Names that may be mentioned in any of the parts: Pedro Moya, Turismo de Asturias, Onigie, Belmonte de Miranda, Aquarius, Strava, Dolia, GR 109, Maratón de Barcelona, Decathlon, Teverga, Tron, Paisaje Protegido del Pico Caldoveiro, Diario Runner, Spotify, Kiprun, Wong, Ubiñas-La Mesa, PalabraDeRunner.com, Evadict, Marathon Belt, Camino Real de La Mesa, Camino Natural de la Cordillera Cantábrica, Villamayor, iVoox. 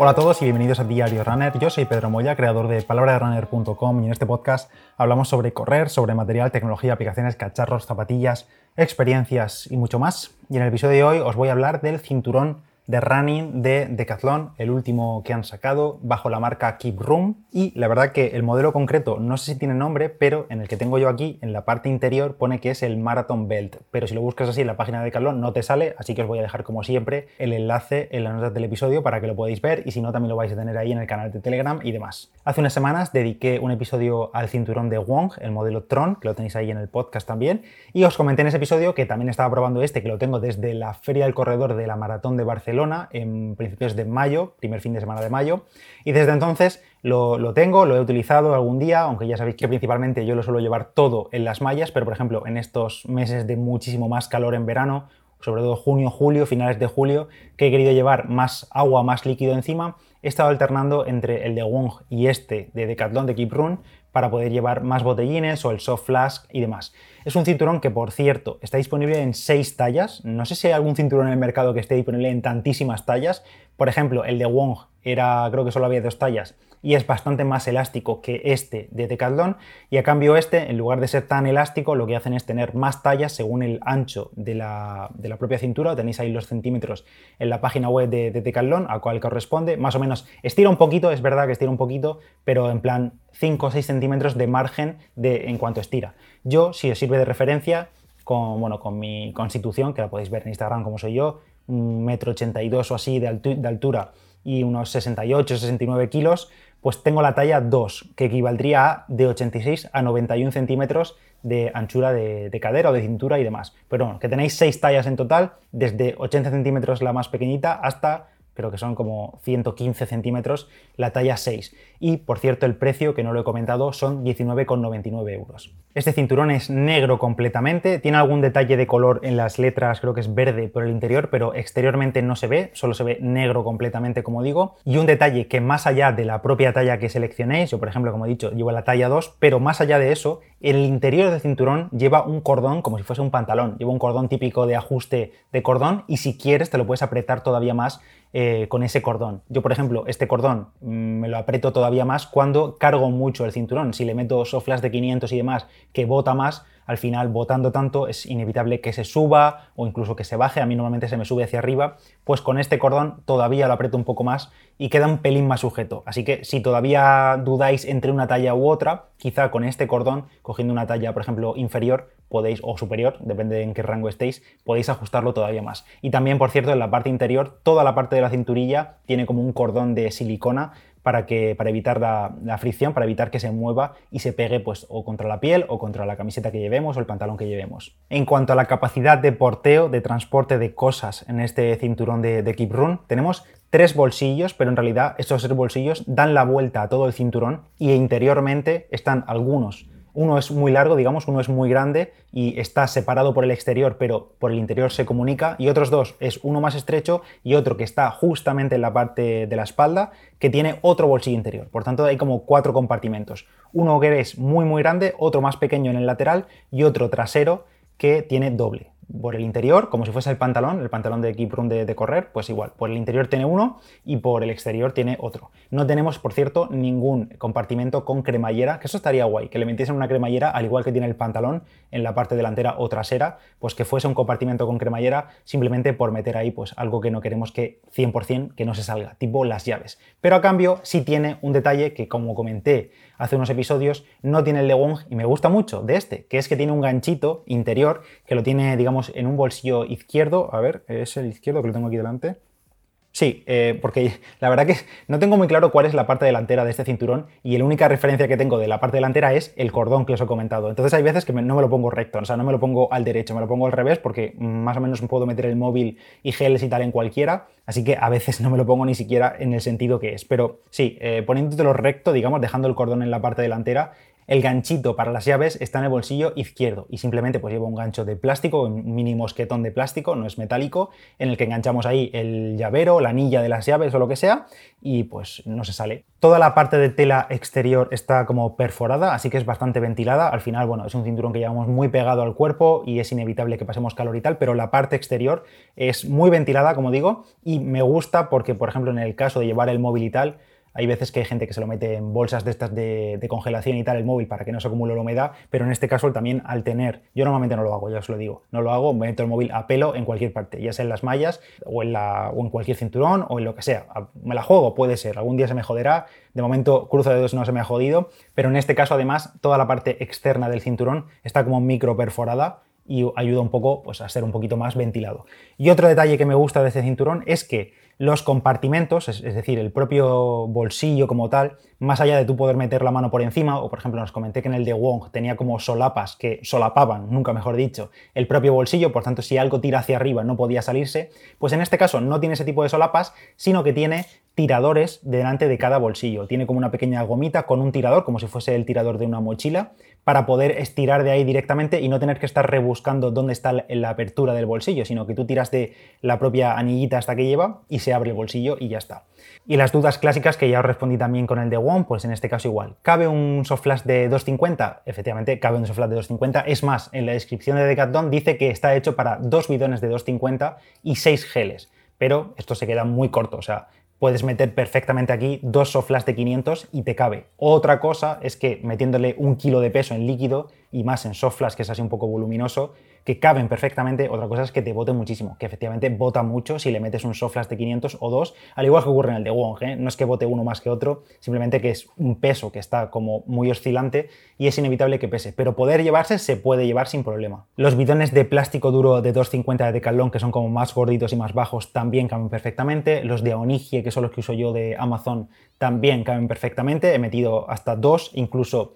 Hola a todos y bienvenidos a Diario Runner. Yo soy Pedro Moya, creador de PalabraDeRunner.com, y en este podcast hablamos sobre correr, sobre material, tecnología, aplicaciones, cacharros, zapatillas, experiencias y mucho más. Y en el episodio de hoy os voy a hablar del cinturón de running de Decathlon, el último que han sacado bajo la marca Kiprun. Y la verdad que el modelo concreto no sé si tiene nombre, pero en el que tengo yo aquí, en la parte interior, pone que es el Marathon Belt. Pero si lo buscas así en la página de Decathlon no te sale, así que os voy a dejar como siempre el enlace en las notas del episodio para que lo podáis ver, y si no también lo vais a tener ahí en el canal de Telegram y demás. Hace unas semanas dediqué un episodio al cinturón de Wong, el modelo Tron, que lo tenéis ahí en el podcast también, y os comenté en ese episodio que también estaba probando este, que lo tengo desde la Feria del Corredor de la Maratón de Barcelona en principios de mayo, primer fin de semana de mayo, y desde entonces lo he utilizado algún día, aunque ya sabéis que principalmente yo lo suelo llevar todo en las mallas, pero por ejemplo en estos meses de muchísimo más calor en verano, sobre todo junio, julio, finales de julio, que he querido llevar más agua, más líquido encima, he estado alternando entre el de Wong y este de Decathlon de Kiprun para poder llevar más botellines o el soft flask y demás. Es un cinturón que, por cierto, está disponible en 6 tallas. No sé si hay algún cinturón en el mercado que esté disponible en tantísimas tallas. Por ejemplo, el de Wong creo que solo había 2 tallas y es bastante más elástico que este de Decathlon, y a cambio este, en lugar de ser tan elástico, lo que hacen es tener más tallas según el ancho de la propia cintura. Tenéis ahí los centímetros en la página web de Decathlon, a cual corresponde, más o menos estira un poquito, es verdad que estira un poquito, pero en plan 5 o 6 centímetros de margen en cuanto estira. Yo, si os sirve de referencia, con mi constitución, que la podéis ver en Instagram como soy yo, 1,82 m o así de altura, y unos 68 o 69 kilos, pues tengo la talla 2, que equivaldría a de 86 a 91 centímetros de anchura de cadera o de cintura y demás. Pero bueno, que tenéis 6 tallas en total, desde 80 centímetros la más pequeñita hasta, creo que son como 115 centímetros, la talla 6. Y, por cierto, el precio, que no lo he comentado, son 19,99 €. Este cinturón es negro completamente, tiene algún detalle de color en las letras, creo que es verde por el interior, pero exteriormente no se ve, solo se ve negro completamente, como digo. Y un detalle que, más allá de la propia talla que seleccionéis, yo por ejemplo, como he dicho, llevo la talla 2, pero más allá de eso, el interior del cinturón lleva un cordón como si fuese un pantalón, lleva un cordón típico de ajuste de cordón, y si quieres te lo puedes apretar todavía más con ese cordón. Yo, por ejemplo, este cordón me lo aprieto todavía más cuando cargo mucho el cinturón. Si le meto soflas de 500 y demás, que bota más, al final botando tanto es inevitable que se suba o incluso que se baje. A mí normalmente se me sube hacia arriba, pues con este cordón todavía lo aprieto un poco más y queda un pelín más sujeto. Así que si todavía dudáis entre una talla u otra, quizá con este cordón, cogiendo una talla, por ejemplo, inferior, podéis, o superior, depende de en qué rango estéis, podéis ajustarlo todavía más. Y también, por cierto, en la parte interior, toda la parte de la cinturilla tiene como un cordón de silicona para evitar la fricción, para evitar que se mueva y se pegue, pues, o contra la piel o contra la camiseta que llevemos o el pantalón que llevemos. En cuanto a la capacidad de porteo, de transporte de cosas en este cinturón de Kiprun, tenemos 3 bolsillos, pero en realidad estos 3 bolsillos dan la vuelta a todo el cinturón, y interiormente están algunos. Uno es muy largo, digamos, uno es muy grande y está separado por el exterior, pero por el interior se comunica, y otros 2 es uno más estrecho y otro que está justamente en la parte de la espalda, que tiene otro bolsillo interior. Por tanto, hay como 4 compartimentos. Uno que es muy muy grande, otro más pequeño en el lateral y otro trasero que tiene doble. Por el interior, como si fuese el pantalón de Kiprun de correr, pues igual, por el interior tiene uno y por el exterior tiene otro. No tenemos, por cierto, ningún compartimento con cremallera, que eso estaría guay, que le metiesen una cremallera, al igual que tiene el pantalón en la parte delantera o trasera, pues que fuese un compartimento con cremallera, simplemente por meter ahí pues algo que no queremos que 100% que no se salga, tipo las llaves. Pero a cambio sí tiene un detalle que, como comenté hace unos episodios, no tiene el de Wong y me gusta mucho de este, que es que tiene un ganchito interior que lo tiene, digamos, en un bolsillo izquierdo. A ver, es el izquierdo que lo tengo aquí delante. Sí, porque la verdad que no tengo muy claro cuál es la parte delantera de este cinturón, y la única referencia que tengo de la parte delantera es el cordón que os he comentado. Entonces hay veces que no me lo pongo recto, o sea, no me lo pongo al derecho, me lo pongo al revés, porque más o menos puedo meter el móvil y geles y tal en cualquiera, así que a veces no me lo pongo ni siquiera en el sentido que es. Pero sí, poniéndotelo recto, digamos, dejando el cordón en la parte delantera, El ganchito para las llaves está en el bolsillo izquierdo y simplemente pues lleva un gancho de plástico, un mini mosquetón de plástico, no es metálico, en el que enganchamos ahí el llavero, la anilla de las llaves o lo que sea y pues no se sale. Toda la parte de tela exterior está como perforada, así que es bastante ventilada. Al final, bueno, es un cinturón que llevamos muy pegado al cuerpo y es inevitable que pasemos calor y tal, pero la parte exterior es muy ventilada, como digo, y me gusta porque, por ejemplo, en el caso de llevar el móvil y tal, hay veces que hay gente que se lo mete en bolsas de estas de congelación y tal, el móvil, para que no se acumule la humedad, pero en este caso también al tener, yo normalmente no lo hago, ya os lo digo, no lo hago, meto el móvil a pelo en cualquier parte, ya sea en las mallas o en cualquier cinturón o en lo que sea, me la juego, puede ser, algún día se me joderá, de momento cruzo de dedos no se me ha jodido, pero en este caso además toda la parte externa del cinturón está como micro perforada y ayuda un poco pues, a ser un poquito más ventilado. Y otro detalle que me gusta de este cinturón es que los compartimentos, es decir, el propio bolsillo como tal, más allá de tú poder meter la mano por encima, o por ejemplo nos comenté que en el de Wong tenía como solapas que solapaban, nunca mejor dicho, el propio bolsillo, por tanto si algo tira hacia arriba no podía salirse, pues en este caso no tiene ese tipo de solapas, sino que tiene tiradores delante de cada bolsillo. Tiene como una pequeña gomita con un tirador, como si fuese el tirador de una mochila, para poder estirar de ahí directamente y no tener que estar rebuscando dónde está la apertura del bolsillo, sino que tú tiras de la propia anillita hasta que lleva y se abre el bolsillo y ya está. Y las dudas clásicas que ya os respondí también con el de Wong, pues en este caso igual. ¿Cabe un soft flash de 250? Efectivamente, cabe un soft flash de 250. Es más, en la descripción de Decathlon dice que está hecho para 2 bidones de 250 y 6 geles, pero esto se queda muy corto, o sea, puedes meter perfectamente aquí 2 soft flash de 500 y te cabe. Otra cosa es que metiéndole 1 kilo de peso en líquido y más en soft flash, que es así un poco voluminoso, que caben perfectamente, otra cosa es que te bote muchísimo, que efectivamente bota mucho si le metes un soft flash de 500 o 2, al igual que ocurre en el de Wong, ¿eh? No es que bote uno más que otro, simplemente que es un peso que está como muy oscilante y es inevitable que pese, pero poder llevarse se puede llevar sin problema. Los bidones de plástico duro de 250 de Decathlon, que son como más gorditos y más bajos, también caben perfectamente. Los de Onigie, que son los que uso yo de Amazon, también caben perfectamente, he metido hasta 2, incluso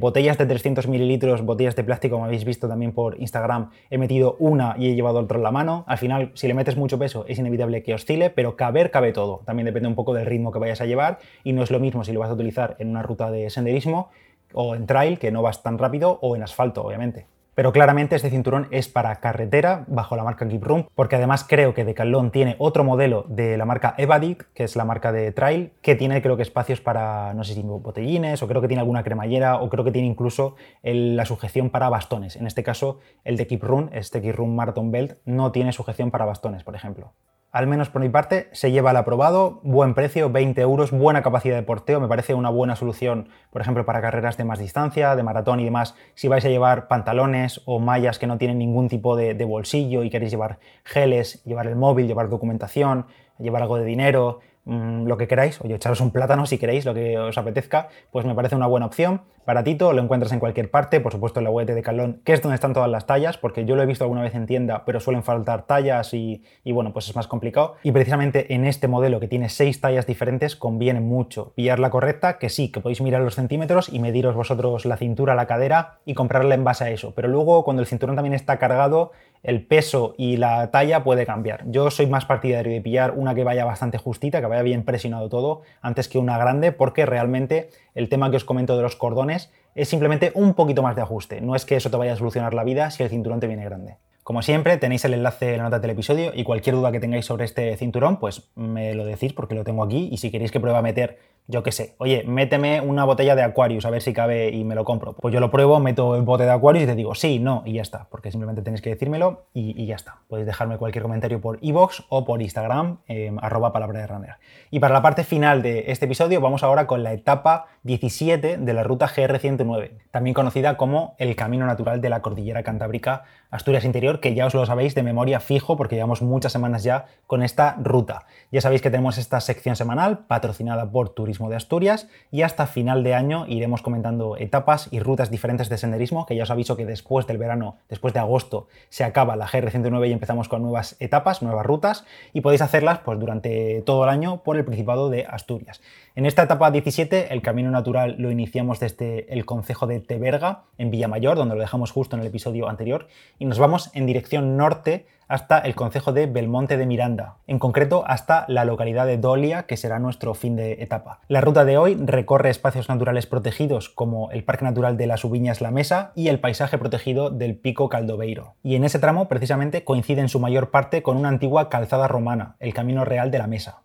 botellas de 300 mililitros, botellas de plástico, como habéis visto también por Instagram, he metido una y he llevado otra en la mano. Al final, si le metes mucho peso, es inevitable que oscile, pero cabe todo. También depende un poco del ritmo que vayas a llevar y no es lo mismo si lo vas a utilizar en una ruta de senderismo o en trail, que no vas tan rápido, o en asfalto, obviamente. Pero claramente este cinturón es para carretera bajo la marca Kiprun, porque además creo que Decathlon tiene otro modelo de la marca Evadict, que es la marca de trail, que tiene creo que espacios para, no sé si botellines, o creo que tiene alguna cremallera, o creo que tiene incluso la sujeción para bastones. En este caso, el de Kiprun, este Kiprun Marathon Belt, no tiene sujeción para bastones, por ejemplo. Al menos por mi parte, se lleva el aprobado, buen precio, 20 euros, buena capacidad de porteo, me parece una buena solución, por ejemplo, para carreras de más distancia, de maratón y demás. Si vais a llevar pantalones o mallas que no tienen ningún tipo de bolsillo y queréis llevar geles, llevar el móvil, llevar documentación, llevar algo de dinero, lo que queráis, oye, echaros un plátano si queréis, lo que os apetezca, pues me parece una buena opción, baratito, lo encuentras en cualquier parte, por supuesto en la web de Decathlon, que es donde están todas las tallas, porque yo lo he visto alguna vez en tienda, pero suelen faltar tallas y bueno, pues es más complicado, y precisamente en este modelo que tiene 6 tallas diferentes, conviene mucho pillar la correcta, que sí, que podéis mirar los centímetros y mediros vosotros la cintura, la cadera y comprarla en base a eso, pero luego cuando el cinturón también está cargado, el peso y la talla puede cambiar. Yo soy más partidario de pillar una que vaya bastante justita, que vaya bien presionado todo, antes que una grande, porque realmente el tema que os comento de los cordones es simplemente un poquito más de ajuste. No es que eso te vaya a solucionar la vida si el cinturón te viene grande. Como siempre, tenéis el enlace en la nota del episodio y cualquier duda que tengáis sobre este cinturón, pues me lo decís porque lo tengo aquí y si queréis que pruebe a meter, yo qué sé, oye, méteme una botella de Aquarius a ver si cabe y me lo compro. Pues yo lo pruebo, meto el bote de Aquarius y te digo sí, no y ya está, porque simplemente tenéis que decírmelo y ya está. Podéis dejarme cualquier comentario por iVoox o por Instagram, @PalabraDeRunner. Y para la parte final de este episodio vamos ahora con la etapa 17 de la ruta GR 109, también conocida como el Camino Natural de la Cordillera Cantábrica, Asturias Interior, que ya os lo sabéis de memoria fijo porque llevamos muchas semanas ya con esta ruta. Ya sabéis que tenemos esta sección semanal patrocinada por Turismo de Asturias y hasta final de año iremos comentando etapas y rutas diferentes de senderismo, que ya os aviso que después del verano, después de agosto, se acaba la GR 109 y empezamos con nuevas etapas, nuevas rutas y podéis hacerlas pues, durante todo el año por el Principado de Asturias. En esta etapa 17 el Camino Natural lo iniciamos desde el concejo de Teverga en Villamayor, donde lo dejamos justo en el episodio anterior, y nos vamos en dirección norte hasta el concejo de Belmonte de Miranda, en concreto hasta la localidad de Dolia, que será nuestro fin de etapa. La ruta de hoy recorre espacios naturales protegidos como el Parque Natural de las Ubiñas-La Mesa y el Paisaje Protegido del Pico Caldoveiro. Y en ese tramo, precisamente, coincide en su mayor parte con una antigua calzada romana, el Camino Real de la Mesa.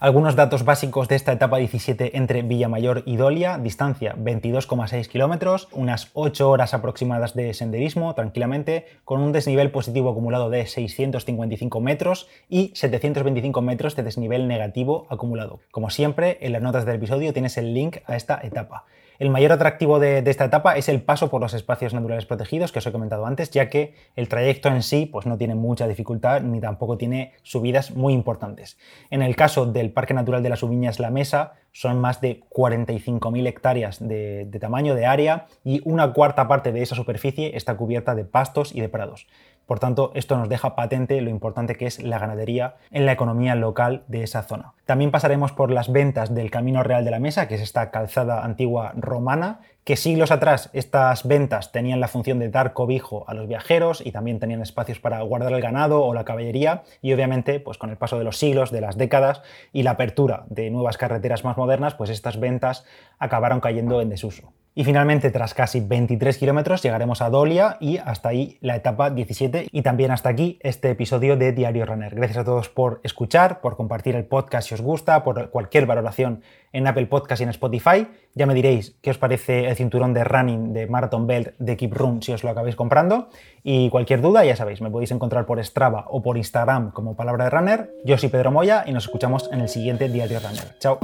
Algunos datos básicos de esta etapa 17 entre Villamayor y Dolia: distancia 22,6 kilómetros, unas 8 horas aproximadas de senderismo tranquilamente, con un desnivel positivo acumulado de 655 metros y 725 metros de desnivel negativo acumulado. Como siempre, en las notas del episodio tienes el link a esta etapa. El mayor atractivo de esta etapa es el paso por los espacios naturales protegidos que os he comentado antes, ya que el trayecto en sí pues, no tiene mucha dificultad ni tampoco tiene subidas muy importantes. En el caso del Parque Natural de las Ubiñas-La Mesa, son más de 45.000 hectáreas de tamaño, de área, y una cuarta parte de esa superficie está cubierta de pastos y de prados. Por tanto, esto nos deja patente lo importante que es la ganadería en la economía local de esa zona. También pasaremos por las ventas del Camino Real de la Mesa, que es esta calzada antigua romana, que siglos atrás estas ventas tenían la función de dar cobijo a los viajeros y también tenían espacios para guardar el ganado o la caballería, y obviamente pues con el paso de los siglos, de las décadas y la apertura de nuevas carreteras más modernas, pues estas ventas acabaron cayendo en desuso. Y finalmente, tras casi 23 kilómetros, llegaremos a Dolia y hasta ahí la etapa 17 y también hasta aquí este episodio de Diario Runner. Gracias a todos por escuchar, por compartir el podcast si os gusta, por cualquier valoración en Apple Podcast y en Spotify. Ya me diréis qué os parece el cinturón de running de Marathon Belt de Kiprun si os lo acabáis comprando. Y cualquier duda, ya sabéis, me podéis encontrar por Strava o por Instagram como Palabra de Runner. Yo soy Pedro Moya y nos escuchamos en el siguiente Diario Runner. ¡Chao!